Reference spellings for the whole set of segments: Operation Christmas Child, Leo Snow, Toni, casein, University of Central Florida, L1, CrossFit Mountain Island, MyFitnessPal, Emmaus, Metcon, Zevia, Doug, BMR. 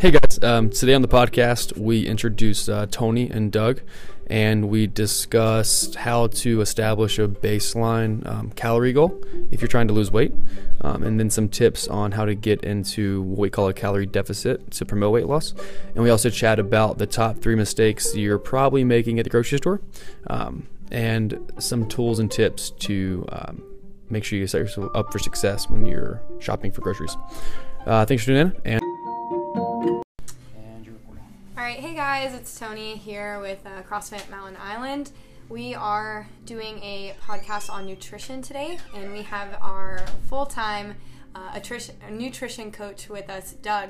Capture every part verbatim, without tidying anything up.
Hey guys, um, today on the podcast we introduced uh, Toni and Doug, and we discussed how to establish a baseline um, calorie goal if you're trying to lose weight, um, and then some tips on how to get into what we call a calorie deficit to promote weight loss. And we also chat about the top three mistakes you're probably making at the grocery store, um, and some tools and tips to um, make sure you set yourself up for success when you're shopping for groceries. Uh, thanks for tuning in. And Alright, hey guys, it's Toni here with uh, CrossFit Mountain Island. We are doing a podcast on nutrition today, and we have our full-time uh, nutrition coach with us, Doug.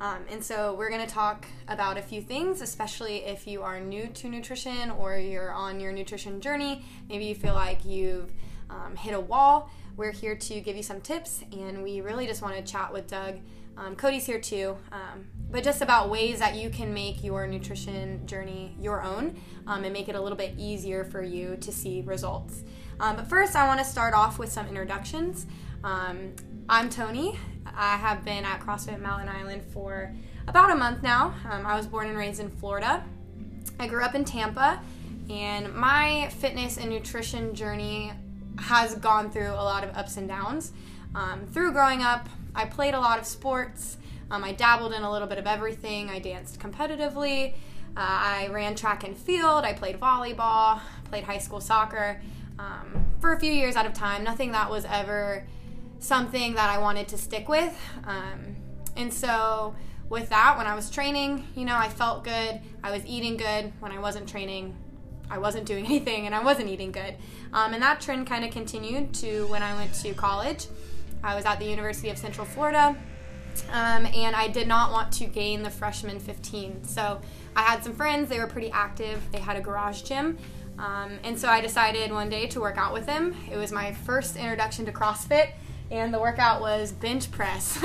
Um, and so we're going to talk about a few things, especially if you are new to nutrition or you're on your nutrition journey. Maybe you feel like you've um, hit a wall. We're here to give you some tips, and we really just want to chat with Doug. Um, Cody's here too. Um, but just about ways that you can make your nutrition journey your own um, and make it a little bit easier for you to see results. Um, but first, I want to start off with some introductions. Um, I'm Toni. I have been at CrossFit Mountain Island for about a month now. Um, I was born and raised in Florida. I grew up in Tampa, and my fitness and nutrition journey has gone through a lot of ups and downs. Um, through growing up, I played a lot of sports. Um, I dabbled in a little bit of everything. I danced competitively. Uh, I ran track and field. I played volleyball, played high school soccer um, for a few years at a time. Nothing that was ever something that I wanted to stick with. Um, and so with that, when I was training, you know, I felt good. I was eating good. When I wasn't training, I wasn't doing anything and I wasn't eating good. Um, and that trend kind of continued to when I went to college. I was at the University of Central Florida. Um, and I did not want to gain the freshman fifteen. So I had some friends, they were pretty active, they had a garage gym, um, and so I decided one day to work out with them. It was my first introduction to CrossFit, and the workout was bench press.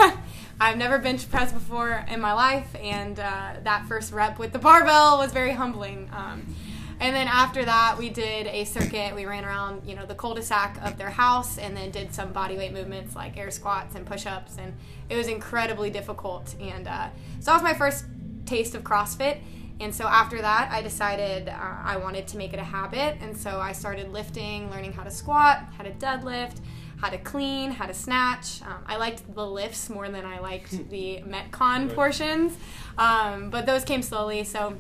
I've never bench pressed before in my life, and uh, that first rep with the barbell was very humbling. Um, and then after that, we did a circuit. We ran around, you know, the cul-de-sac of their house, and then did some bodyweight movements like air squats and push-ups, and it was incredibly difficult. And uh, so that was my first taste of CrossFit. And so after that, I decided uh, I wanted to make it a habit, and so I started lifting, learning how to squat, how to deadlift, how to clean, how to snatch. Um, I liked the lifts more than I liked the Metcon right. portions, um, but those came slowly. So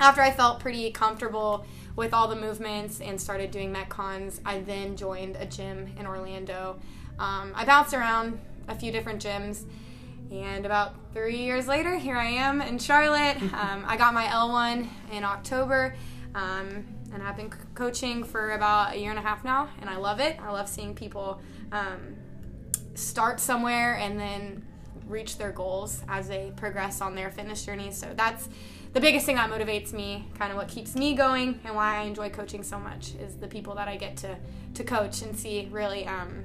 after I felt pretty comfortable with all the movements and started doing Metcons, I then joined a gym in Orlando. Um, I bounced around a few different gyms, and about three years later, here I am in Charlotte. Um, I got my L one in October, um, and I've been c- coaching for about a year and a half now, and I love it. I love seeing people um, start somewhere and then reach their goals as they progress on their fitness journey. So that's the biggest thing that motivates me, kind of what keeps me going and why I enjoy coaching so much, is the people that I get to, to coach and see really um,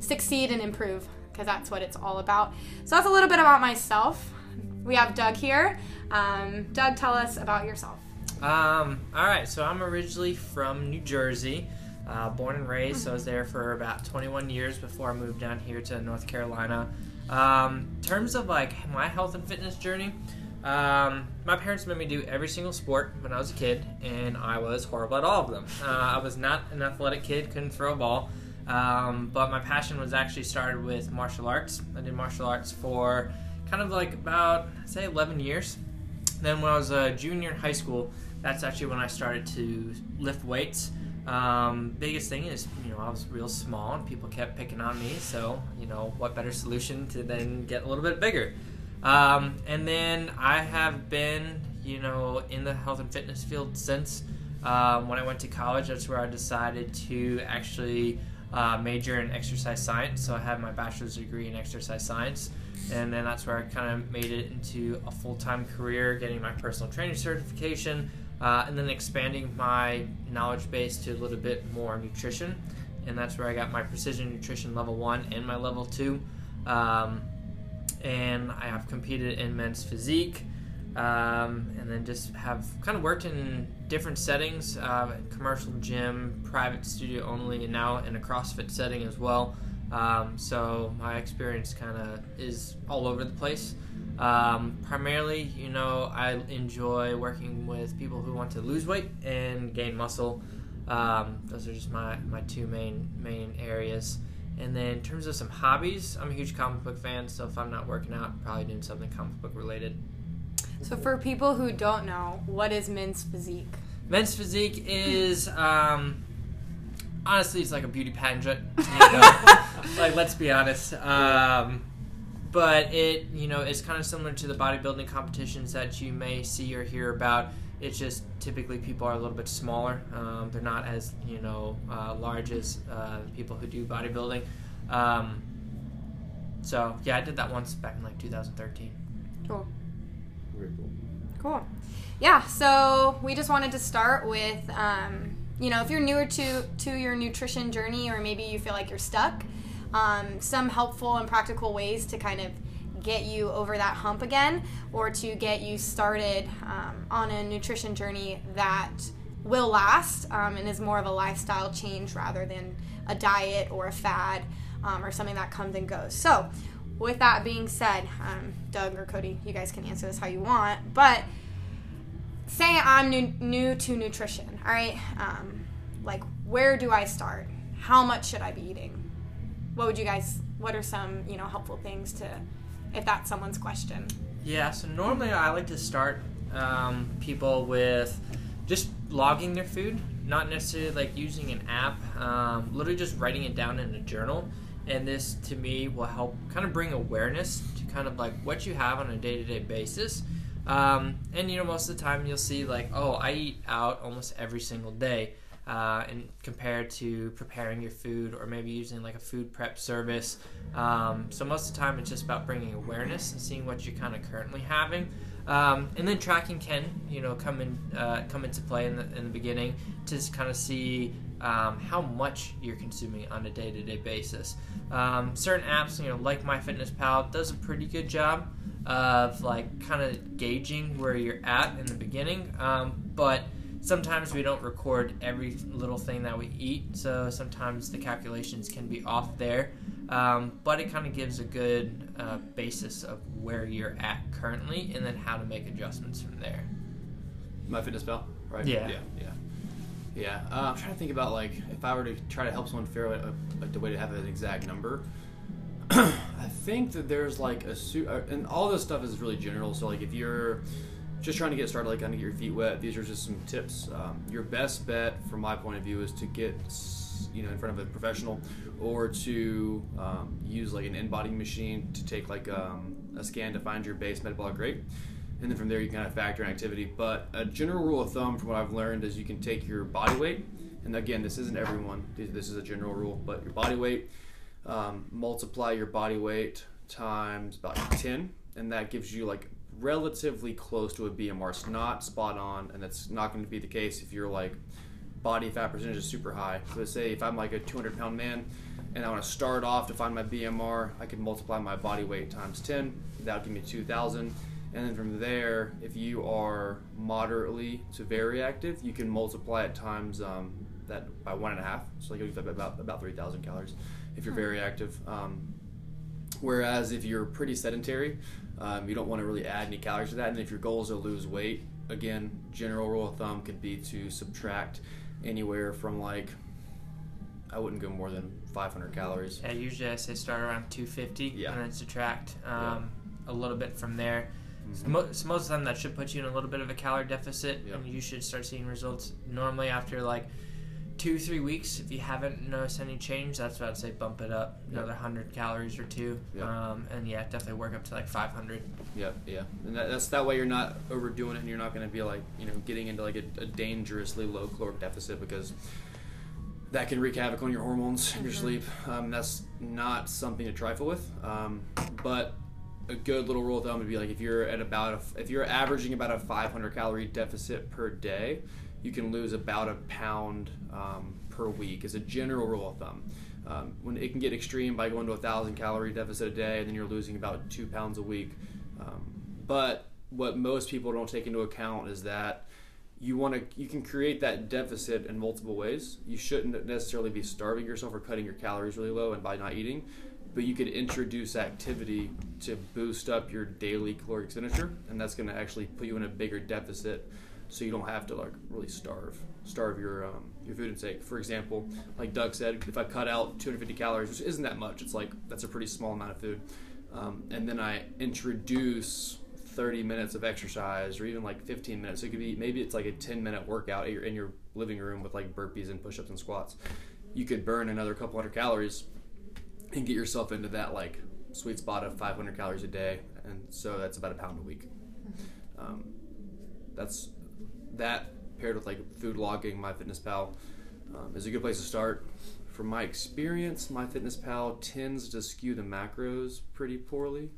succeed and improve, because that's what it's all about. So that's a little bit about myself. We have Doug here. Um, Doug, tell us about yourself. Um, all right, so I'm originally from New Jersey, uh, born and raised. Mm-hmm. So I was there for about twenty-one years before I moved down here to North Carolina. Um, in terms of like my health and fitness journey, Um, my parents made me do every single sport when I was a kid, and I was horrible at all of them. Uh, I was not an athletic kid, couldn't throw a ball, um, but my passion was actually started with martial arts. I did martial arts for kind of like about, I'd say eleven years. Then when I was a junior in high school, that's actually when I started to lift weights. Um, biggest thing is, you know, I was real small and people kept picking on me, so, you know, what better solution to then get a little bit bigger? Um, and then I have been, you know, in the health and fitness field since um, when I went to college. That's where I decided to actually uh, major in exercise science. So I have my bachelor's degree in exercise science. And then that's where I kind of made it into a full-time career, getting my personal training certification, uh, and then expanding my knowledge base to a little bit more nutrition. And that's where I got my precision nutrition level one and my level two. Um, and I have competed in men's physique, um, and then just have kind of worked in different settings, uh, commercial gym, private studio only, and now in a CrossFit setting as well, Um, so my experience kind of is all over the place. Um, primarily, you know, I enjoy working with people who want to lose weight and gain muscle. Um, those are just my, my two main main areas. And then in terms of some hobbies, I'm a huge comic book fan, so if I'm not working out, I'm probably doing something comic book related. So for people who don't know, what is men's physique? Men's physique is, um, honestly, it's like a beauty pageant. You know? Like, let's be honest. Um, but it, you know, it's kind of similar to the bodybuilding competitions that you may see or hear about. It's just typically people are a little bit smaller. Um, they're not as, you know, uh, large as uh, people who do bodybuilding. Um, so, yeah, I did that once back in, like, two thousand thirteen. Cool. Very cool. Cool. Yeah, so we just wanted to start with, um, you know, if you're newer to, to your nutrition journey, or maybe you feel like you're stuck, um, some helpful and practical ways to kind of get you over that hump again, or to get you started um, on a nutrition journey that will last um, and is more of a lifestyle change rather than a diet or a fad um, or something that comes and goes. So with that being said, um, Doug or Cody, you guys can answer this how you want, but say I'm new, new to nutrition, all right? Um, like, where do I start? How much should I be eating? What would you guys, what are some, you know, helpful things to, if that's someone's question? Yeah, so normally I like to start um, people with just logging their food, not necessarily like using an app, um, literally just writing it down in a journal. And this, to me, will help kind of bring awareness to kind of like what you have on a day-to-day basis. Um, and, you know, most of the time you'll see like, oh, I eat out almost every single day. Uh, and compared to preparing your food or maybe using like a food prep service. Um, so most of the time it's just about bringing awareness and seeing what you're kind of currently having. Um, and then tracking can, you know, come in uh, come into play in the, in the beginning to just kind of see um, how much you're consuming on a day-to-day basis. Um, certain apps, you know, like MyFitnessPal does a pretty good job of like kind of gauging where you're at in the beginning. Um, but sometimes we don't record every little thing that we eat, so sometimes the calculations can be off there. Um, but it kind of gives a good uh, basis of where you're at currently and then how to make adjustments from there. MyFitnessPal, right? Yeah. Yeah. Yeah. yeah. Uh, I'm trying to think about, like, if I were to try to help someone figure out like, the way to have an exact number. I think that there's, like, a su- – and all this stuff is really general, so, like, if you're – just trying to get started, like kind of get your feet wet. These are just some tips. Um, your best bet, from my point of view, is to get you know in front of a professional, or to um, use like an in-body machine to take like um, a scan to find your base metabolic rate, and then from there you can kind of factor in activity. But a general rule of thumb, from what I've learned, is you can take your body weight, and again, this isn't everyone. This is a general rule, but your body weight, um, multiply your body weight times about ten, and that gives you like relatively close to a B M R. It's not spot on, and that's not going to be the case if your like body fat percentage is super high. So let's say if I'm like a two hundred pound man and I want to start off to find my B M R, I could multiply my body weight times ten. That would give me two thousand. And then from there, if you are moderately to very active, you can multiply it times um, that by one and a half. So you'll get about about three thousand calories if you're very active. Um, whereas if you're pretty sedentary, Um, you don't want to really add any calories to that. And if your goal is to lose weight, again, general rule of thumb could be to subtract anywhere from like, I wouldn't go more than five hundred calories. Yeah, usually I say start around two fifty, yeah, and then subtract um, yeah. a little bit from there. Mm-hmm. So, so most of the time that should put you in a little bit of a calorie deficit, yeah, and you should start seeing results normally after like two, three weeks. If you haven't noticed any change, that's what I'd say bump it up another yep. one hundred calories or two. Yep. Um, and yeah, definitely work up to like five hundred. Yeah, yeah. And that, that's that way you're not overdoing it, and you're not going to be like, you know, getting into like a, a dangerously low caloric deficit, because that can wreak havoc on your hormones, mm-hmm, your sleep. Um, that's not something to trifle with. Um, but a good little rule of thumb would be like if you're at about, a, if you're averaging about a five hundred calorie deficit per day, you can lose about a pound um, per week as a general rule of thumb. Um, when it can get extreme by going to a thousand calorie deficit a day, and then you're losing about two pounds a week. Um, but what most people don't take into account is that you want to, you can create that deficit in multiple ways. You shouldn't necessarily be starving yourself or cutting your calories really low and by not eating, but you could introduce activity to boost up your daily caloric expenditure, and that's going to actually put you in a bigger deficit, so you don't have to like really starve starve your um, your food intake. For example, like Doug said, if I cut out two hundred fifty calories, which isn't that much, it's like that's a pretty small amount of food, um, and then I introduce thirty minutes of exercise, or even like fifteen minutes. So it could be, maybe it's like a ten minute workout in your living room with like burpees and push-ups and squats. You could burn another couple hundred calories and get yourself into that like sweet spot of five hundred calories a day. And so that's about a pound a week. Um, that's that paired with like food logging, MyFitnessPal um, is a good place to start. From my experience, MyFitnessPal tends to skew the macros pretty poorly.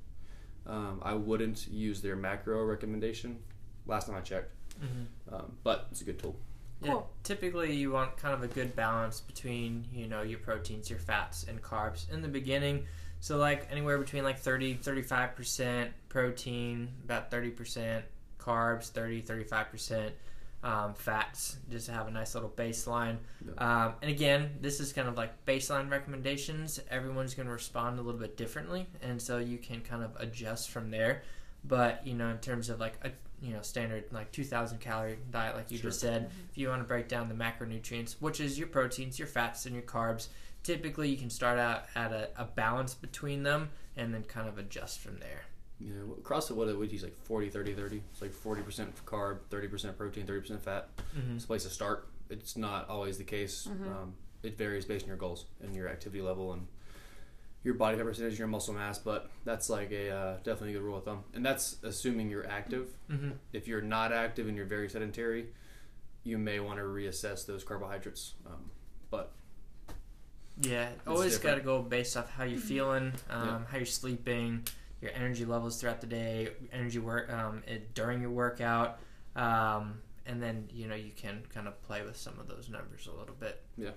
Um, I wouldn't use their macro recommendation last time I checked, mm-hmm. um, but it's a good tool. Yeah, cool. Typically you want kind of a good balance between, you know, your proteins, your fats, and carbs in the beginning. So like anywhere between like thirty, thirty-five percent protein, about thirty percent carbs, thirty, thirty-five percent um, fats, just to have a nice little baseline. Yeah. Um, and again, this is kind of like baseline recommendations. Everyone's going to respond a little bit differently, and so you can kind of adjust from there. But, you know, in terms of like a you know standard like two thousand calorie diet, like you sure. just said, mm-hmm. if you want to break down the macronutrients, which is your proteins, your fats, and your carbs, typically you can start out at a, a balance between them and then kind of adjust from there. Yeah, CrossFit, what we use like forty, thirty, thirty. It's like forty percent carb, thirty percent protein, thirty percent fat. Mm-hmm. It's a place to start. It's not always the case. Mm-hmm. Um, it varies based on your goals and your activity level and your body fat percentage, your muscle mass, but that's like a uh, definitely a good rule of thumb. And that's assuming you're active. Mm-hmm. If you're not active and you're very sedentary, you may want to reassess those carbohydrates. Um, but yeah, always got to go based off how you're feeling, um, yeah. how you're sleeping, your energy levels throughout the day, energy work um, it, during your workout, um, and then you know you can kind of play with some of those numbers a little bit. Yeah.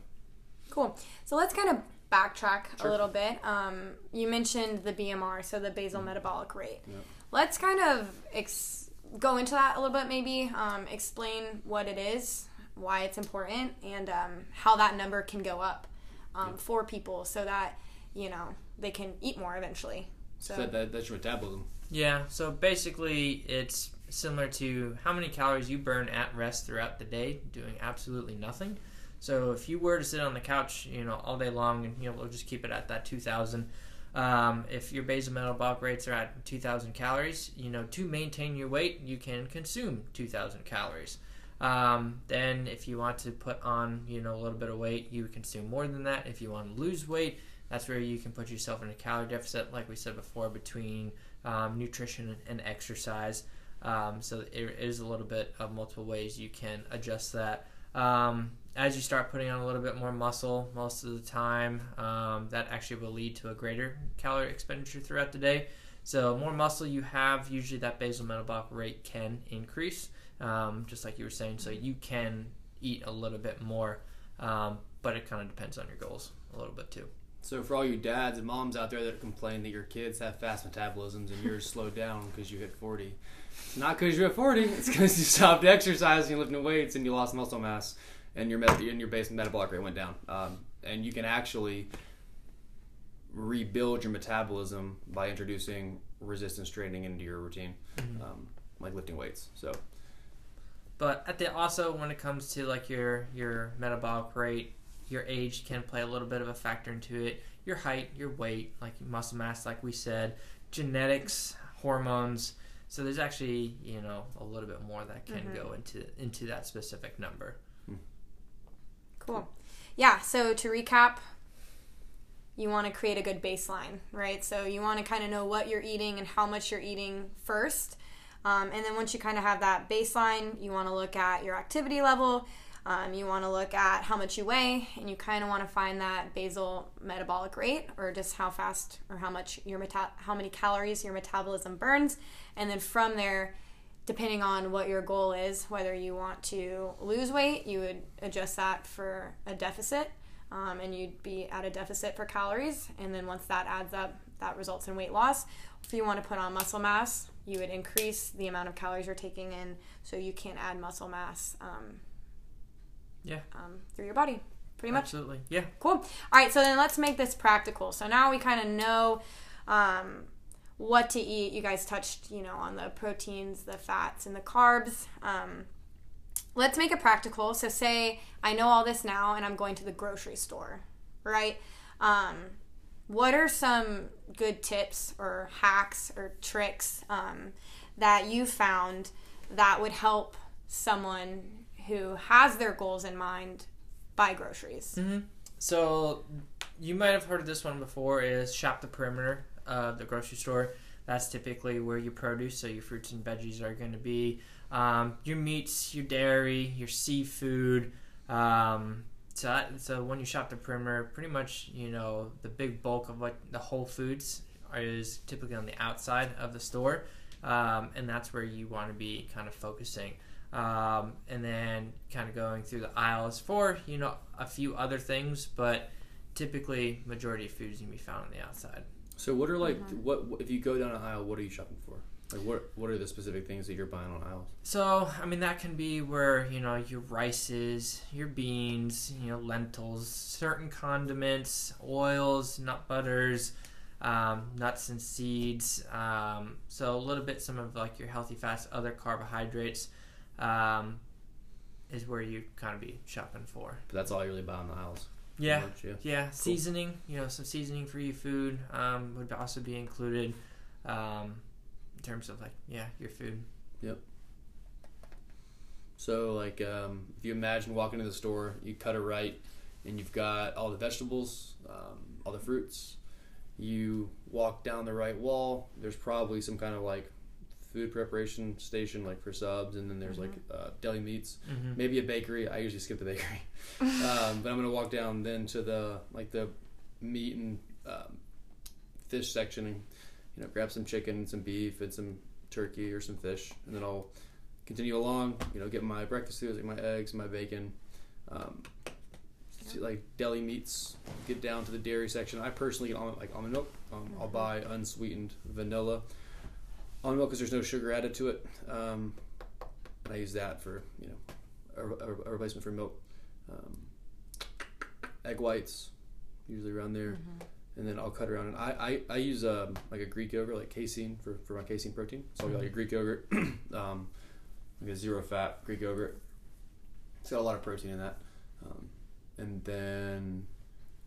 Cool. So let's kind of backtrack sure. a little bit. Um, you mentioned the B M R, so the basal mm-hmm. metabolic rate. Yeah. Let's kind of ex- go into that a little bit, maybe um, explain what it is, why it's important, and um, how that number can go up um, yeah. for people, so that you know they can eat more eventually. So that, that, that's your metabolism. Yeah, so basically it's similar to how many calories you burn at rest throughout the day doing absolutely nothing. So if you were to sit on the couch, you know, all day long, and you know, we'll just keep it at that two thousand. Um, if your basal metabolic rates are at two thousand calories, you know, to maintain your weight, you can consume two thousand calories. Um, then if you want to put on, you know, a little bit of weight, you would consume more than that. If you want to lose weight, that's where you can put yourself in a calorie deficit, like we said before, between um, nutrition and exercise. Um, so it is a little bit of multiple ways you can adjust that. Um, as you start putting on a little bit more muscle most of the time, um, that actually will lead to a greater calorie expenditure throughout the day. So more muscle you have, usually that basal metabolic rate can increase, um, just like you were saying. So you can eat a little bit more, um, but it kind of depends on your goals a little bit too. So for all you dads and moms out there that complain that your kids have fast metabolisms and yours slowed down because you hit forty, it's not because you hit forty. It's because you stopped exercising, lifting weights, and you lost muscle mass, and your met- and your base metabolic rate went down. Um, and you can actually rebuild your metabolism by introducing resistance training into your routine, mm-hmm. um, like lifting weights. So, but at the also when it comes to like your your metabolic rate, your age can play a little bit of a factor into it. Your height, your weight, like your muscle mass, like we said, genetics, hormones. So there's actually, you know, a little bit more that can mm-hmm. go into into that specific number. Cool. Yeah. So to recap, you want to create a good baseline, right? So you want to kind of know what you're eating and how much you're eating first, um, and then once you kind of have that baseline, you want to look at your activity level. Um, you want to look at how much you weigh, and you kind of want to find that basal metabolic rate, or just how fast or how much your meta- how many calories your metabolism burns. And then from there, depending on what your goal is, whether you want to lose weight, you would adjust that for a deficit. um, and you'd be at a deficit for calories. And then once that adds up, that results in weight loss. If you want to put on muscle mass, you would increase the amount of calories you're taking in so you can add muscle mass um, yeah. um, through your body. Pretty much. Absolutely. Yeah. Cool. All right. So then let's make this practical. So now we kind of know um, what to eat. You guys touched, you know, on the proteins, the fats, and the carbs. Um, let's make it practical. So say I know all this now and I'm going to the grocery store, right? Um, what are some good tips or hacks or tricks um, that you found that would help someone who has their goals in mind buy groceries? Mm-hmm. So you might have heard of this one before, is shop the perimeter of the grocery store. That's typically where your produce, so your fruits and veggies, are going to be. Um, your meats, your dairy, your seafood. Um, so, that, so when you shop the perimeter, pretty much, you know, the big bulk of what the whole foods are, is typically on the outside of the store. Um, and that's where you want to be kind of focusing. Um, and then kind of going through the aisles for, you know, a few other things, but typically majority of foods can be found on the outside. So what are like, mm-hmm. what, if you go down an aisle, what are you shopping for? Like what, what are the specific things that you're buying on aisles? So, I mean, that can be where, you know, your rices, your beans, you know, lentils, certain condiments, oils, nut butters, Um, nuts and seeds. Um, so a little bit, some of like your healthy fats, other carbohydrates, um, is where you kind of be shopping for. But that's all you really buy on the aisles. Yeah. Much, yeah. Yeah. Cool. Seasoning, you know, some seasoning for your food, um, would also be included, um, in terms of like, yeah, your food. Yep. So like, um, if you imagine walking to the store, you cut a right and you've got all the vegetables, um, all the fruits. You walk down the right wall, there's probably some kind of like food preparation station, like for subs, and then there's mm-hmm. like uh, deli meats, mm-hmm. maybe a bakery. I usually skip the bakery, um, but I'm gonna walk down then to the like the meat and um, fish section, and you know, grab some chicken and some beef and some turkey or some fish, and then I'll continue along. You know, get my breakfast foods, like my eggs, my bacon. Um, like deli meats, get down to the dairy section. I personally eat almond, like almond milk. Um, mm-hmm. I'll buy unsweetened vanilla almond milk because there's no sugar added to it. Um, and I use that for, you know, a, a, a replacement for milk. Um, egg whites, usually around there. Mm-hmm. And then I'll cut around. And I, I, I use um, like a Greek yogurt, like casein for, for my casein protein. So I'll get like a Greek yogurt, um, like a zero fat Greek yogurt. It's got a lot of protein in that. Um, And then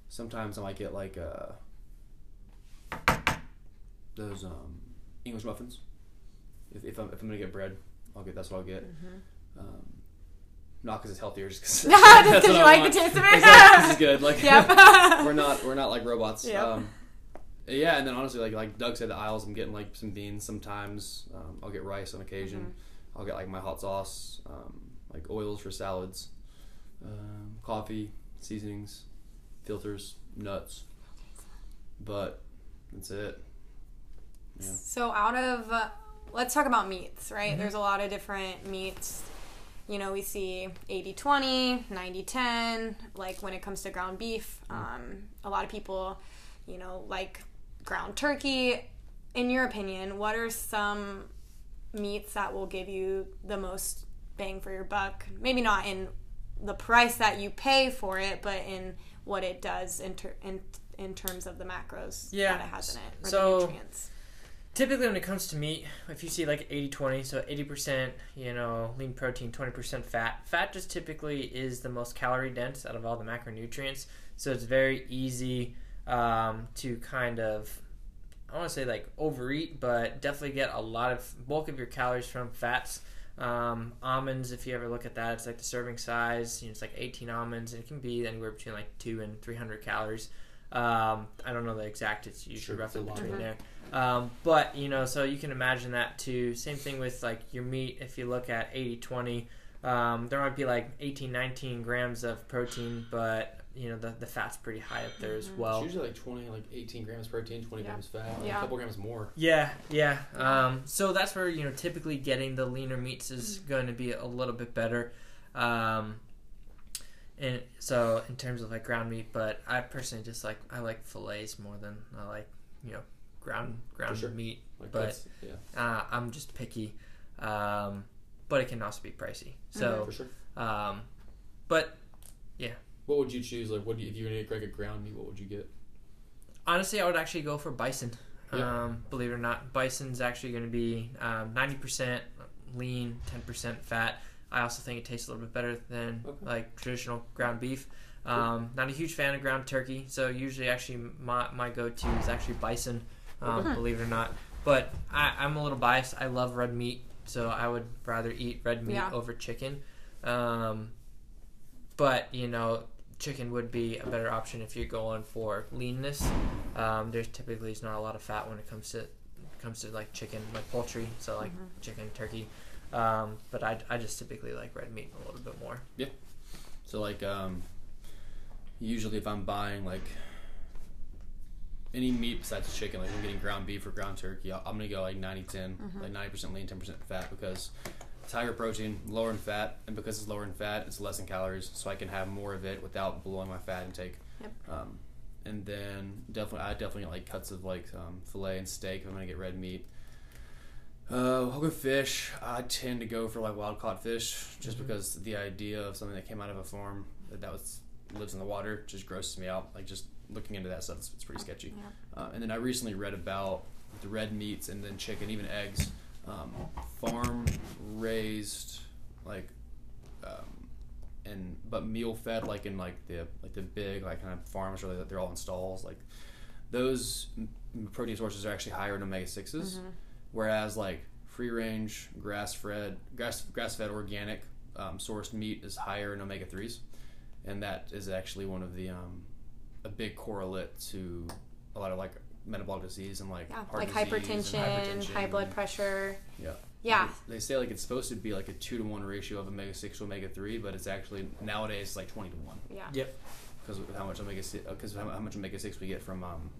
sometimes I might get like uh, those um, English muffins. If, if I'm if I'm gonna get bread, I'll get that's what I'll get. Mm-hmm. Um, not because it's healthier, just because just you I like want. The taste of it. It's like, this is good. Like yep. we're not we're not like robots. Yep. Um, yeah, and then honestly, like like Doug said, the aisles. I'm getting like some beans sometimes. Um, I'll get rice on occasion. Mm-hmm. I'll get like my hot sauce, um, like oils for salads. Um, coffee, seasonings, filters, nuts, but that's it. Yeah. So out of, uh, let's talk about meats, right? Mm-hmm. There's a lot of different meats. You know, we see eighty twenty, ninety ten, like when it comes to ground beef. Um, a lot of people, you know, like ground turkey. In your opinion, what are some meats that will give you the most bang for your buck? Maybe not in the price that you pay for it, but in what it does in ter- in, in terms of the macros yeah. that it has in it, or so, the nutrients. Typically when it comes to meat, if you see like eighty twenty, so eighty percent, you know, lean protein, twenty percent fat. Fat just typically is the most calorie dense out of all the macronutrients, so it's very easy um, to kind of, I want to say like overeat, but definitely get a lot of bulk of your calories from fats. Um, almonds, if you ever look at that, it's like the serving size, you know, it's like eighteen almonds, and it can be anywhere between like two and three hundred calories. Um, I don't know the exact, it's usually sure, roughly it's between there. Um, but, you know, so you can imagine that too. Same thing with like your meat, if you look at eighty twenty, um, there might be like eighteen, nineteen grams of protein, but, you know, the, the fat's pretty high up there as well. It's usually like twenty, like eighteen grams protein, twenty yeah. grams fat, yeah. a couple grams more. Yeah, yeah. Um, so that's where, you know, typically getting the leaner meats is going to be a little bit better. Um, And so in terms of like ground meat, but I personally just like, I like fillets more than I like, you know, ground ground sure. meat. Like but yeah. uh, I'm just picky. Um, but it can also be pricey. So mm-hmm. for sure. Um, but yeah. What would you choose? Like, what do you, if you were to eat like a ground meat, what would you get? Honestly, I would actually go for bison. Yeah. Um, believe it or not, bison's actually going to be um, ninety percent lean, ten percent fat. I also think it tastes a little bit better than okay. like traditional ground beef. Um, cool. Not a huge fan of ground turkey, so usually actually my my go-to is actually bison. Um, okay. Believe it or not, but I, I'm a little biased. I love red meat, so I would rather eat red meat yeah. over chicken. Um, but you know, chicken would be a better option if you're going for leanness. Um, there's typically is not a lot of fat when it comes to it comes to like chicken, like poultry. So like mm-hmm. chicken, turkey. Um, but I, I just typically like red meat a little bit more. Yeah. So like um, usually if I'm buying like any meat besides chicken, like I'm getting ground beef or ground turkey, I'm gonna go like ninety ten, mm-hmm. like ninety percent lean, ten percent fat, because it's higher protein, lower in fat, and because it's lower in fat, it's less in calories, so I can have more of it without blowing my fat intake. Yep. Um, and then definitely, I definitely get like cuts of like um, fillet and steak if I'm gonna get red meat. Uh, I'll go fish. I tend to go for like wild caught fish, just mm-hmm. because the idea of something that came out of a farm that, that was lives in the water just grosses me out. Like just looking into that stuff, it's, it's pretty sketchy. Yeah. Uh, and then I recently read about the red meats and then chicken, even eggs. Um, farm raised, like, um, and but meal fed, like in like the like the big like kind of farms where they're all in stalls. Like those protein sources are actually higher in omega sixes. Mm-hmm. Whereas like free range, grass fed, grass grass fed organic um, sourced meat is higher in omega threes, and that is actually one of the um, a big correlate to a lot of like metabolic disease and like yeah, heart like disease hypertension, and hypertension, high blood pressure. Yeah, yeah. They, they say like it's supposed to be like a two to one ratio of omega six to omega three, but it's actually nowadays it's like twenty to one. Yeah. Yep. Because of how much omega because how much omega six we get from um,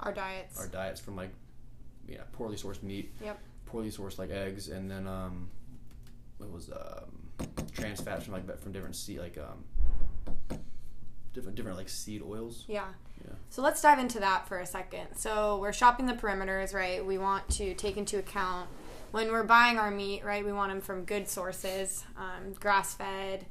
our diets. Our diets from like. Yeah, poorly sourced meat, yep. poorly sourced like eggs, and then um, it was um, trans fats from like from different seed like um, different different like seed oils. Yeah. Yeah. So let's dive into that for a second. So we're shopping the perimeters, right? We want to take into account when we're buying our meat, right? We want them from good sources, um, grass fed,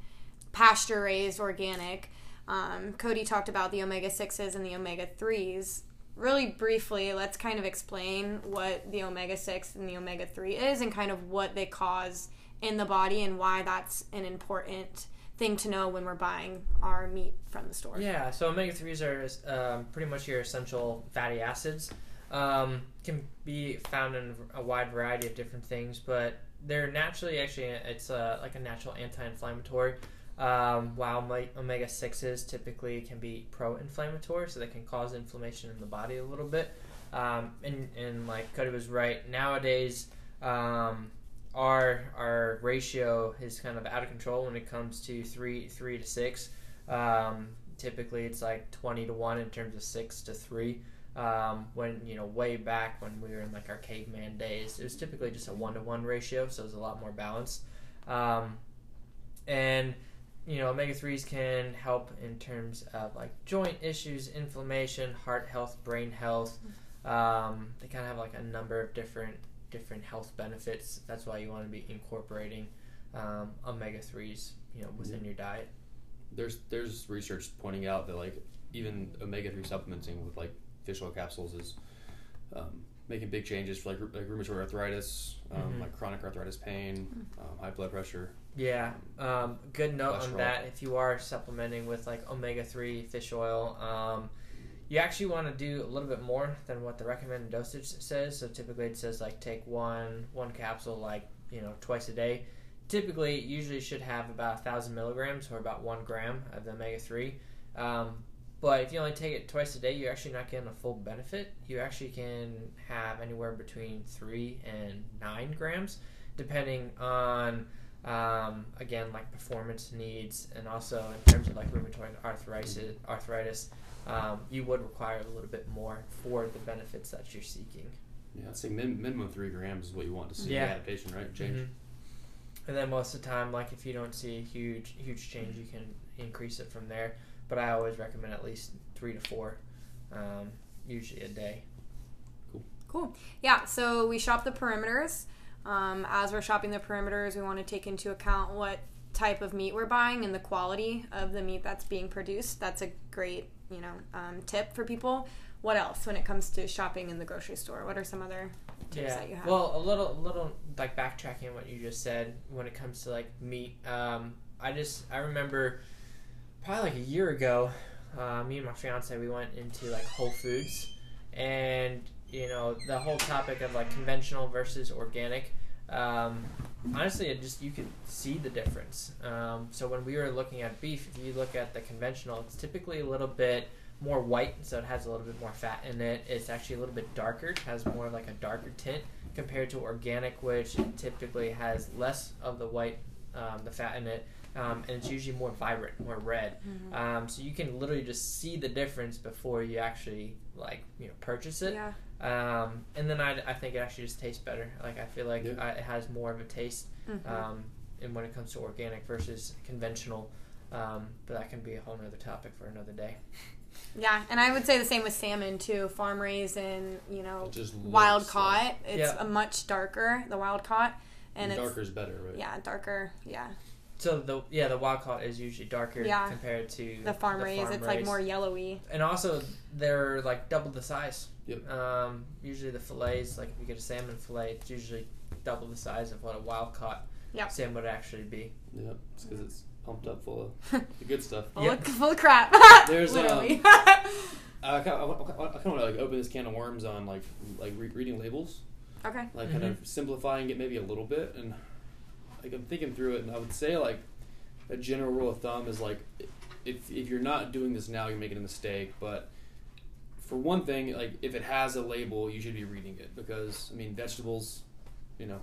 pasture raised, organic. Um, Cody talked about the omega sixes and the omega threes. Really briefly, let's kind of explain what the omega six and the omega three is and kind of what they cause in the body and why that's an important thing to know when we're buying our meat from the store. Yeah, so omega threes are um, pretty much your essential fatty acids. Um, can be found in a wide variety of different things, but they're naturally actually, it's a, like a natural anti-inflammatory. Um, while my omega sixes typically can be pro-inflammatory, so they can cause inflammation in the body a little bit. Um, and, and like Cody was right, nowadays um, our our ratio is kind of out of control when it comes to three three to six. Um, typically, it's like twenty to one in terms of six to three. Um, when you know way back when we were in like our caveman days, it was typically just a one to one ratio, so it was a lot more balanced. Um, and You know, omega threes can help in terms of like joint issues, inflammation, heart health, brain health. Um, they kind of have like a number of different different health benefits. That's why you want to be incorporating um, omega threes, you know, within your diet. There's there's research pointing out that like even omega three supplementing with like fish oil capsules is um, making big changes for like, like rheumatoid arthritis, um, mm-hmm. like chronic arthritis pain, um, high blood pressure. Yeah, um, good note cholesterol. On that. If you are supplementing with like omega three fish oil, um, you actually want to do a little bit more than what the recommended dosage says. So typically it says like take one one capsule like you know twice a day. Typically, it usually should have about a thousand milligrams or about one gram of the omega three. Um, but if you only take it twice a day, you're actually not getting a full benefit. You actually can have anywhere between three and nine grams, depending on Um, again, like performance needs, and also in terms of like rheumatoid arthritis, arthritis, um, you would require a little bit more for the benefits that you're seeking. Yeah, I'd say min- minimum three grams is what you want to see yeah. in adaptation, right? Change. Mm-hmm. And then most of the time, like if you don't see a huge, huge change, you can increase it from there. But I always recommend at least three to four, um, usually a day. Cool. Cool. Yeah, so we shop the perimeters. Um, as we're shopping the perimeters, we want to take into account what type of meat we're buying and the quality of the meat that's being produced. That's a great, you know, um, tip for people. What else when it comes to shopping in the grocery store? What are some other tips yeah. that you have? Well, a little, a little like backtracking what you just said when it comes to like meat. Um, I just I remember probably like a year ago, uh, me and my fiance, we went into like Whole Foods, and you know, the whole topic of like conventional versus organic. Um, honestly, it just, you could see the difference. Um, so when we were looking at beef, if you look at the conventional, it's typically a little bit more white, so it has a little bit more fat in it. It's actually a little bit darker, it has more of like a darker tint compared to organic, which typically has less of the white, um, the fat in it, um, and it's usually more vibrant, more red. Mm-hmm. Um, so you can literally just see the difference before you actually like, you know, purchase it. Yeah. Um, and then I, I think it actually just tastes better. Like I feel like yeah. I, it has more of a taste, mm-hmm. um, and when it comes to organic versus conventional, um, but that can be a whole nother topic for another day. Yeah, and I would say the same with salmon too. Farm raised and, you know, wild caught. Like, it's yeah. a much darker, the wild caught, and, and darker is better, right? Yeah, darker. Yeah. So the yeah the wild caught is usually darker yeah. compared to the farm raised. It's like more yellowy. And also they're like double the size. Yep. Um, usually the fillets, like if you get a salmon fillet, it's usually double the size of what a wild caught yep. salmon would actually be. Yep, it's because it's pumped up full of the good stuff. full, yep. of, full of crap. There's literally. Um, I kind of want to like open this can of worms on like like re- reading labels. Okay. Like mm-hmm. kind of simplifying it maybe a little bit, and like I'm thinking through it, and I would say like a general rule of thumb is like if if you're not doing this now, you're making a mistake, but. For one thing, like if it has a label, you should be reading it because, I mean, vegetables, you know,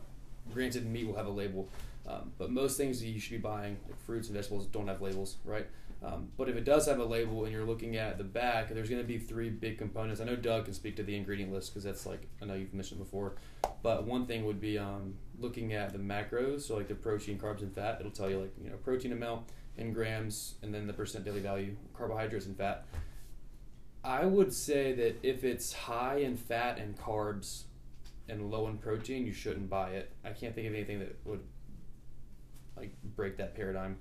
granted meat will have a label, um, but most things that you should be buying, like fruits and vegetables, don't have labels, right? Um, but if it does have a label and you're looking at the back, there's going to be three big components. I know Doug can speak to the ingredient list because that's like, I know you've mentioned before, but one thing would be um, looking at the macros, so like the protein, carbs, and fat. It'll tell you like, you know, protein amount in grams and then the percent daily value, carbohydrates and fat. I would say that if it's high in fat and carbs and low in protein, you shouldn't buy it. I can't think of anything that would like break that paradigm.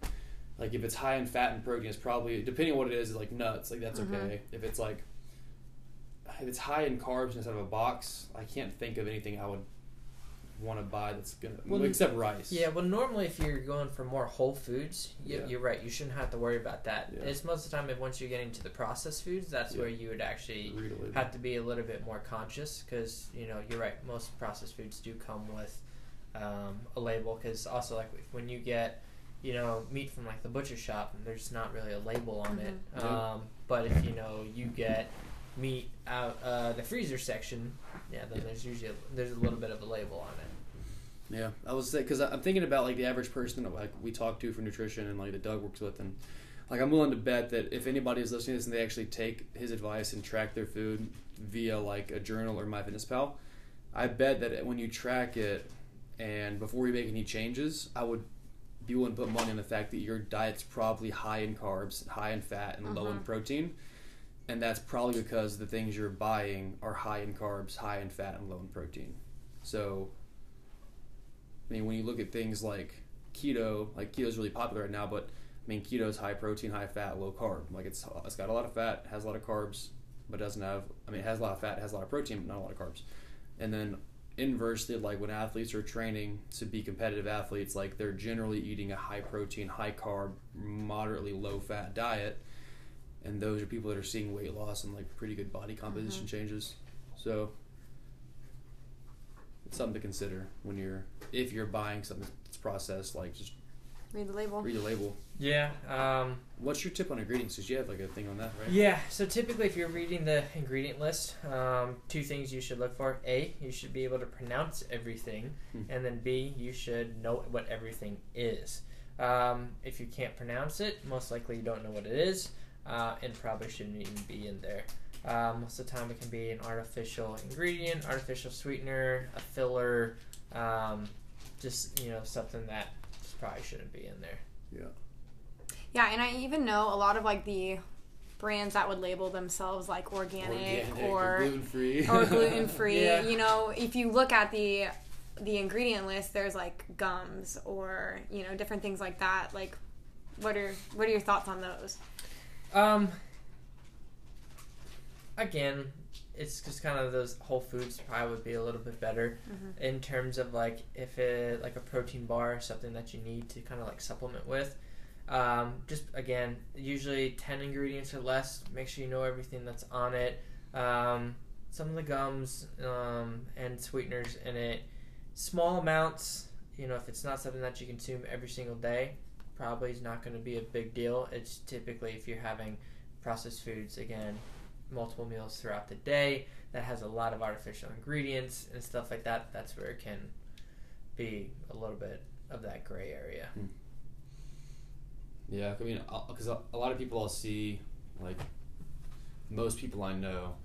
Like if it's high in fat and protein, it's probably, depending on what it is, like nuts, like that's mm-hmm. okay. If it's like, if it's high in carbs inside of a box, I can't think of anything I would want to buy that's gonna, well, except rice. Yeah, well normally if you're going for more whole foods, you, yeah. you're right, you shouldn't have to worry about that. Yeah. It's most of the time if once you're getting to the processed foods, that's yeah. where you would actually have to be a little bit more conscious because, you know, you're right, most processed foods do come with um, a label because also like when you get, you know, meat from like the butcher shop, and there's not really a label on mm-hmm. it. Mm-hmm. Um, but if, you know, you get meat out uh, the freezer section, yeah, then yeah. there's usually a, there's a little bit of a label on it. Yeah, I was saying because I'm thinking about like the average person that like we talk to for nutrition and like that Doug works with, and like I'm willing to bet that if anybody is listening to this and they actually take his advice and track their food via like a journal or MyFitnessPal, I bet that when you track it and before you make any changes, I would be willing to put money on the fact that your diet's probably high in carbs, high in fat, and uh-huh. low in protein. And that's probably because the things you're buying are high in carbs, high in fat, and low in protein. So, I mean, when you look at things like keto, like keto is really popular right now, but I mean, keto is high protein, high fat, low carb. Like it's it's got a lot of fat, has a lot of carbs, but doesn't have, I mean, it has a lot of fat, has a lot of protein, but not a lot of carbs. And then inversely, like when athletes are training to be competitive athletes, like they're generally eating a high protein, high carb, moderately low fat diet. And those are people that are seeing weight loss and like pretty good body composition mm-hmm. changes. So it's something to consider when you're, if you're buying something that's processed, like just read the label. Read the label. Yeah. Um, What's your tip on ingredients? Because you have like a thing on that, right? Yeah. So typically if you're reading the ingredient list, um, two things you should look for. A, you should be able to pronounce everything. Hmm. And then B, you should know what everything is. Um, if you can't pronounce it, most likely you don't know what it is. Uh, and probably shouldn't even be in there. Um, most of the time it can be an artificial ingredient, artificial sweetener, a filler, um, just, you know, something that probably shouldn't be in there. Yeah. Yeah, and I even know a lot of like the brands that would label themselves like organic, organic or, or gluten-free. Or gluten-free. Yeah. You know, if you look at the the ingredient list, there's like gums or, you know, different things like that. Like, what are what are your thoughts on those? Um again, it's just kind of those whole foods probably would be a little bit better mm-hmm. in terms of like if it like a protein bar or something that you need to kind of like supplement with. Um, just again, usually ten ingredients or less. Make sure you know everything that's on it. Um, some of the gums um, and sweeteners in it. Small amounts. You know, if it's not something that you consume every single day, probably is not going to be a big deal. It's typically if you're having processed foods again, multiple meals throughout the day that has a lot of artificial ingredients and stuff like that. That's where it can be a little bit of that gray area. Mm. Yeah, I mean, because a lot of people I'll see, like most people I know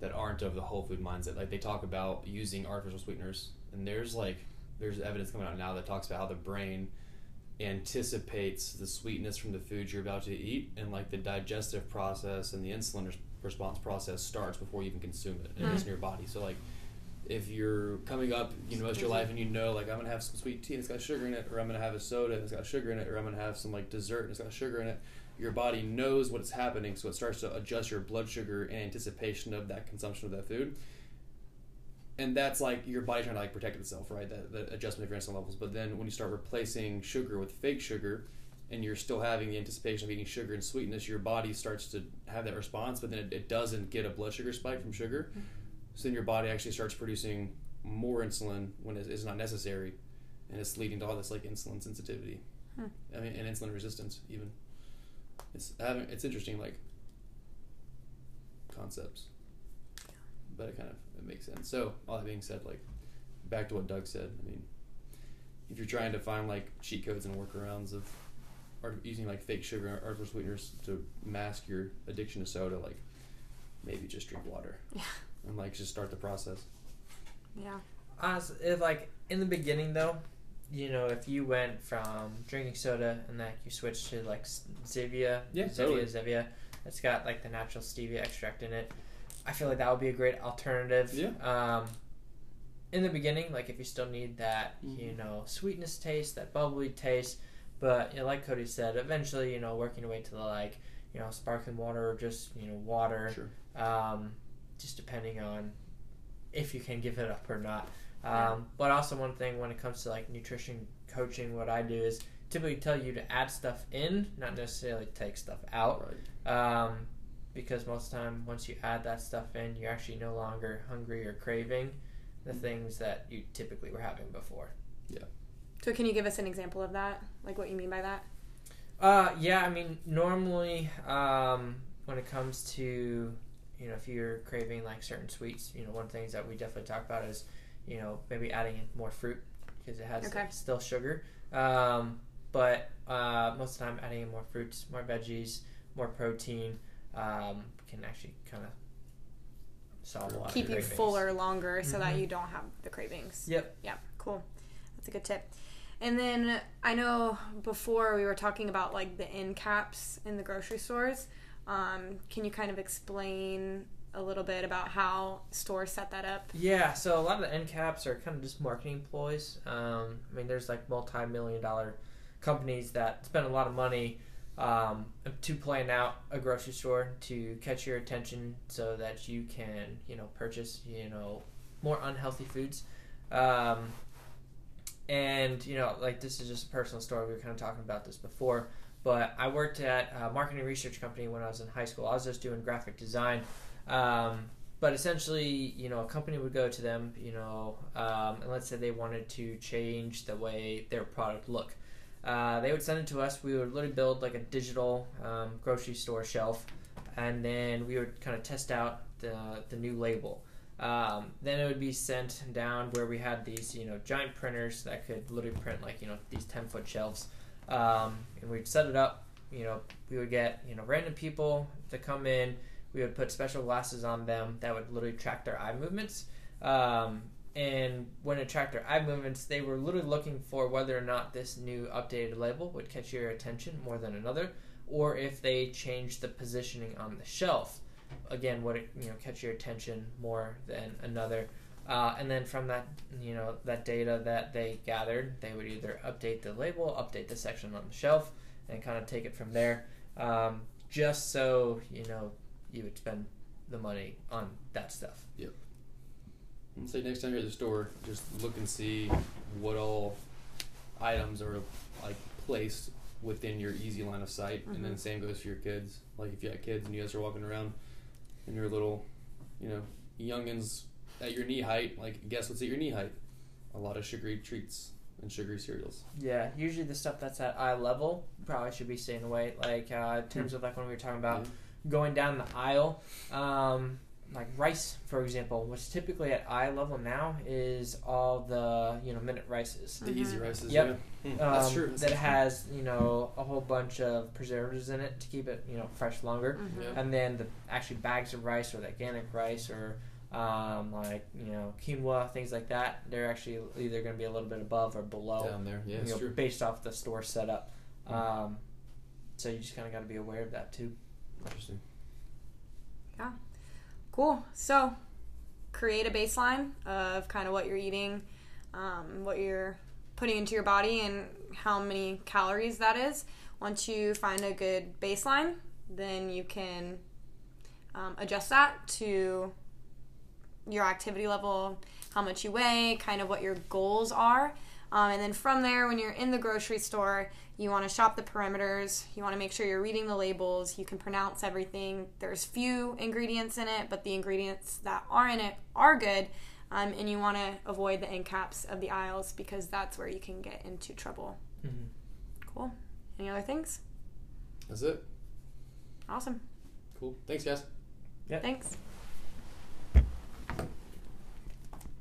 that aren't of the whole food mindset, like they talk about using artificial sweeteners, and there's like there's evidence coming out now that talks about how the brain anticipates the sweetness from the food you're about to eat, and like the digestive process and the insulin response process starts before you even consume it, and mm. it's in your body. So like, if you're coming up, you know, most of your life, and you know, like, I'm going to have some sweet tea and it's got sugar in it, or I'm going to have a soda and it's got sugar in it, or I'm going to have some, like, dessert and it's got sugar in it, your body knows what's happening, so it starts to adjust your blood sugar in anticipation of that consumption of that food. And that's, like, your body trying to, like, protect itself, right, that, that adjustment of your insulin levels. But then when you start replacing sugar with fake sugar and you're still having the anticipation of eating sugar and sweetness, your body starts to have that response, but then it, it doesn't get a blood sugar spike from sugar. Mm-hmm. So then your body actually starts producing more insulin when it is not necessary, and it's leading to all this like insulin sensitivity, hmm. I mean, and insulin resistance even. It's it's interesting like concepts, but it kind of it makes sense. So all that being said, like back to what Doug said. I mean, if you're trying to find like cheat codes and workarounds of or using like fake sugar or artificial sweeteners to mask your addiction to soda, like maybe just drink water. Yeah. And, like, just start the process. Yeah. Honestly, if, like, in the beginning, though, you know, if you went from drinking soda and, like, you switched to, like, Zevia. Yeah, Zevia, totally. Zevia. It's got, like, the natural stevia extract in it. I feel like that would be a great alternative. Yeah. Um, in the beginning, like, if you still need that, mm-hmm. you know, sweetness taste, that bubbly taste. But, you know, like Cody said, eventually, you know, working your way to, the, like, you know, sparkling water or just, you know, water. Sure. Um... just depending on if you can give it up or not. Um, but also one thing when it comes to like nutrition coaching, what I do is typically tell you to add stuff in, not necessarily take stuff out. Right. Um, because most of the time, once you add that stuff in, you're actually no longer hungry or craving the things that you typically were having before. Yeah. So can you give us an example of that? Like what you mean by that? Uh, yeah, I mean, normally um, when it comes to... You know, if you're craving like certain sweets, you know, one of the things that we definitely talk about is, you know, maybe adding in more fruit because it has okay. still sugar. Um, but uh, most of the time, adding in more fruits, more veggies, more protein um, can actually kind of solve a lot Keep of cravings. Keep you fuller longer so mm-hmm. that you don't have the cravings. Yep. Yeah, cool. That's a good tip. And then I know before we were talking about like the end caps in the grocery stores. Um, can you kind of explain a little bit about how stores set that up? Yeah, so a lot of the end caps are kind of just marketing ploys. Um, I mean, there's like multi-million dollar companies that spend a lot of money um, to plan out a grocery store to catch your attention so that you can, you know, purchase, you know, more unhealthy foods. Um, and, you know, like this is just a personal story. We were kind of talking about this before. But I worked at a marketing research company when I was in high school. I was just doing graphic design. Um, but essentially, you know, a company would go to them, you know, um, and let's say they wanted to change the way their product looked. Uh, they would send it to us. We would literally build like a digital um, grocery store shelf. And then we would kind of test out the, the new label. Um, then it would be sent down where we had these, you know, giant printers that could literally print like, you know, these ten-foot shelves. Um, and we'd set it up, you know, we would get, you know, random people to come in, we would put special glasses on them that would literally track their eye movements, um, and when it tracked their eye movements, they were literally looking for whether or not this new updated label would catch your attention more than another, or if they change the positioning on the shelf. Again, what, you know, catch your attention more than another. Uh, and then from that, you know, that data that they gathered, they would either update the label, update the section on the shelf, and kind of take it from there. Um, just so, you know, you would spend the money on that stuff. Yep. I'd say next time you're at the store, just look and see what all items are like placed within your easy line of sight. Mm-hmm. And then the same goes for your kids. Like if you have kids and you guys are walking around and your little, you know, youngins at your knee height, like guess what's at your knee height? A lot of sugary treats and sugary cereals. Yeah, usually the stuff that's at eye level probably should be staying away. Like uh, in terms of like when we were talking about yeah. going down the aisle, um, like rice, for example, which typically at eye level now is all the, you know, minute rices. The mm-hmm. easy rices, yep. yeah. Um, that's true. That's that true. has, you know, a whole bunch of preservatives in it to keep it, you know, fresh longer. Mm-hmm. yeah. And then the actually bags of rice or the organic rice or um, like, you know, quinoa, things like that, they're actually either going to be a little bit above or below. Down there, yeah, that's know, true. Based off the store setup. Mm-hmm. Um, so you just kind of got to be aware of that too. Interesting. Yeah. Cool. So, create a baseline of kind of what you're eating, um, what you're putting into your body, and how many calories that is. Once you find a good baseline, then you can um, adjust that to your activity level, how much you weigh, kind of what your goals are. Um, and then from there, when you're in the grocery store, you want to shop the perimeters. You want to make sure you're reading the labels. You can pronounce everything. There's few ingredients in it, but the ingredients that are in it are good. Um, and you want to avoid the end caps of the aisles because that's where you can get into trouble. Mm-hmm. Cool. Any other things? That's it. Awesome. Cool. Thanks, guys. Yeah. Thanks.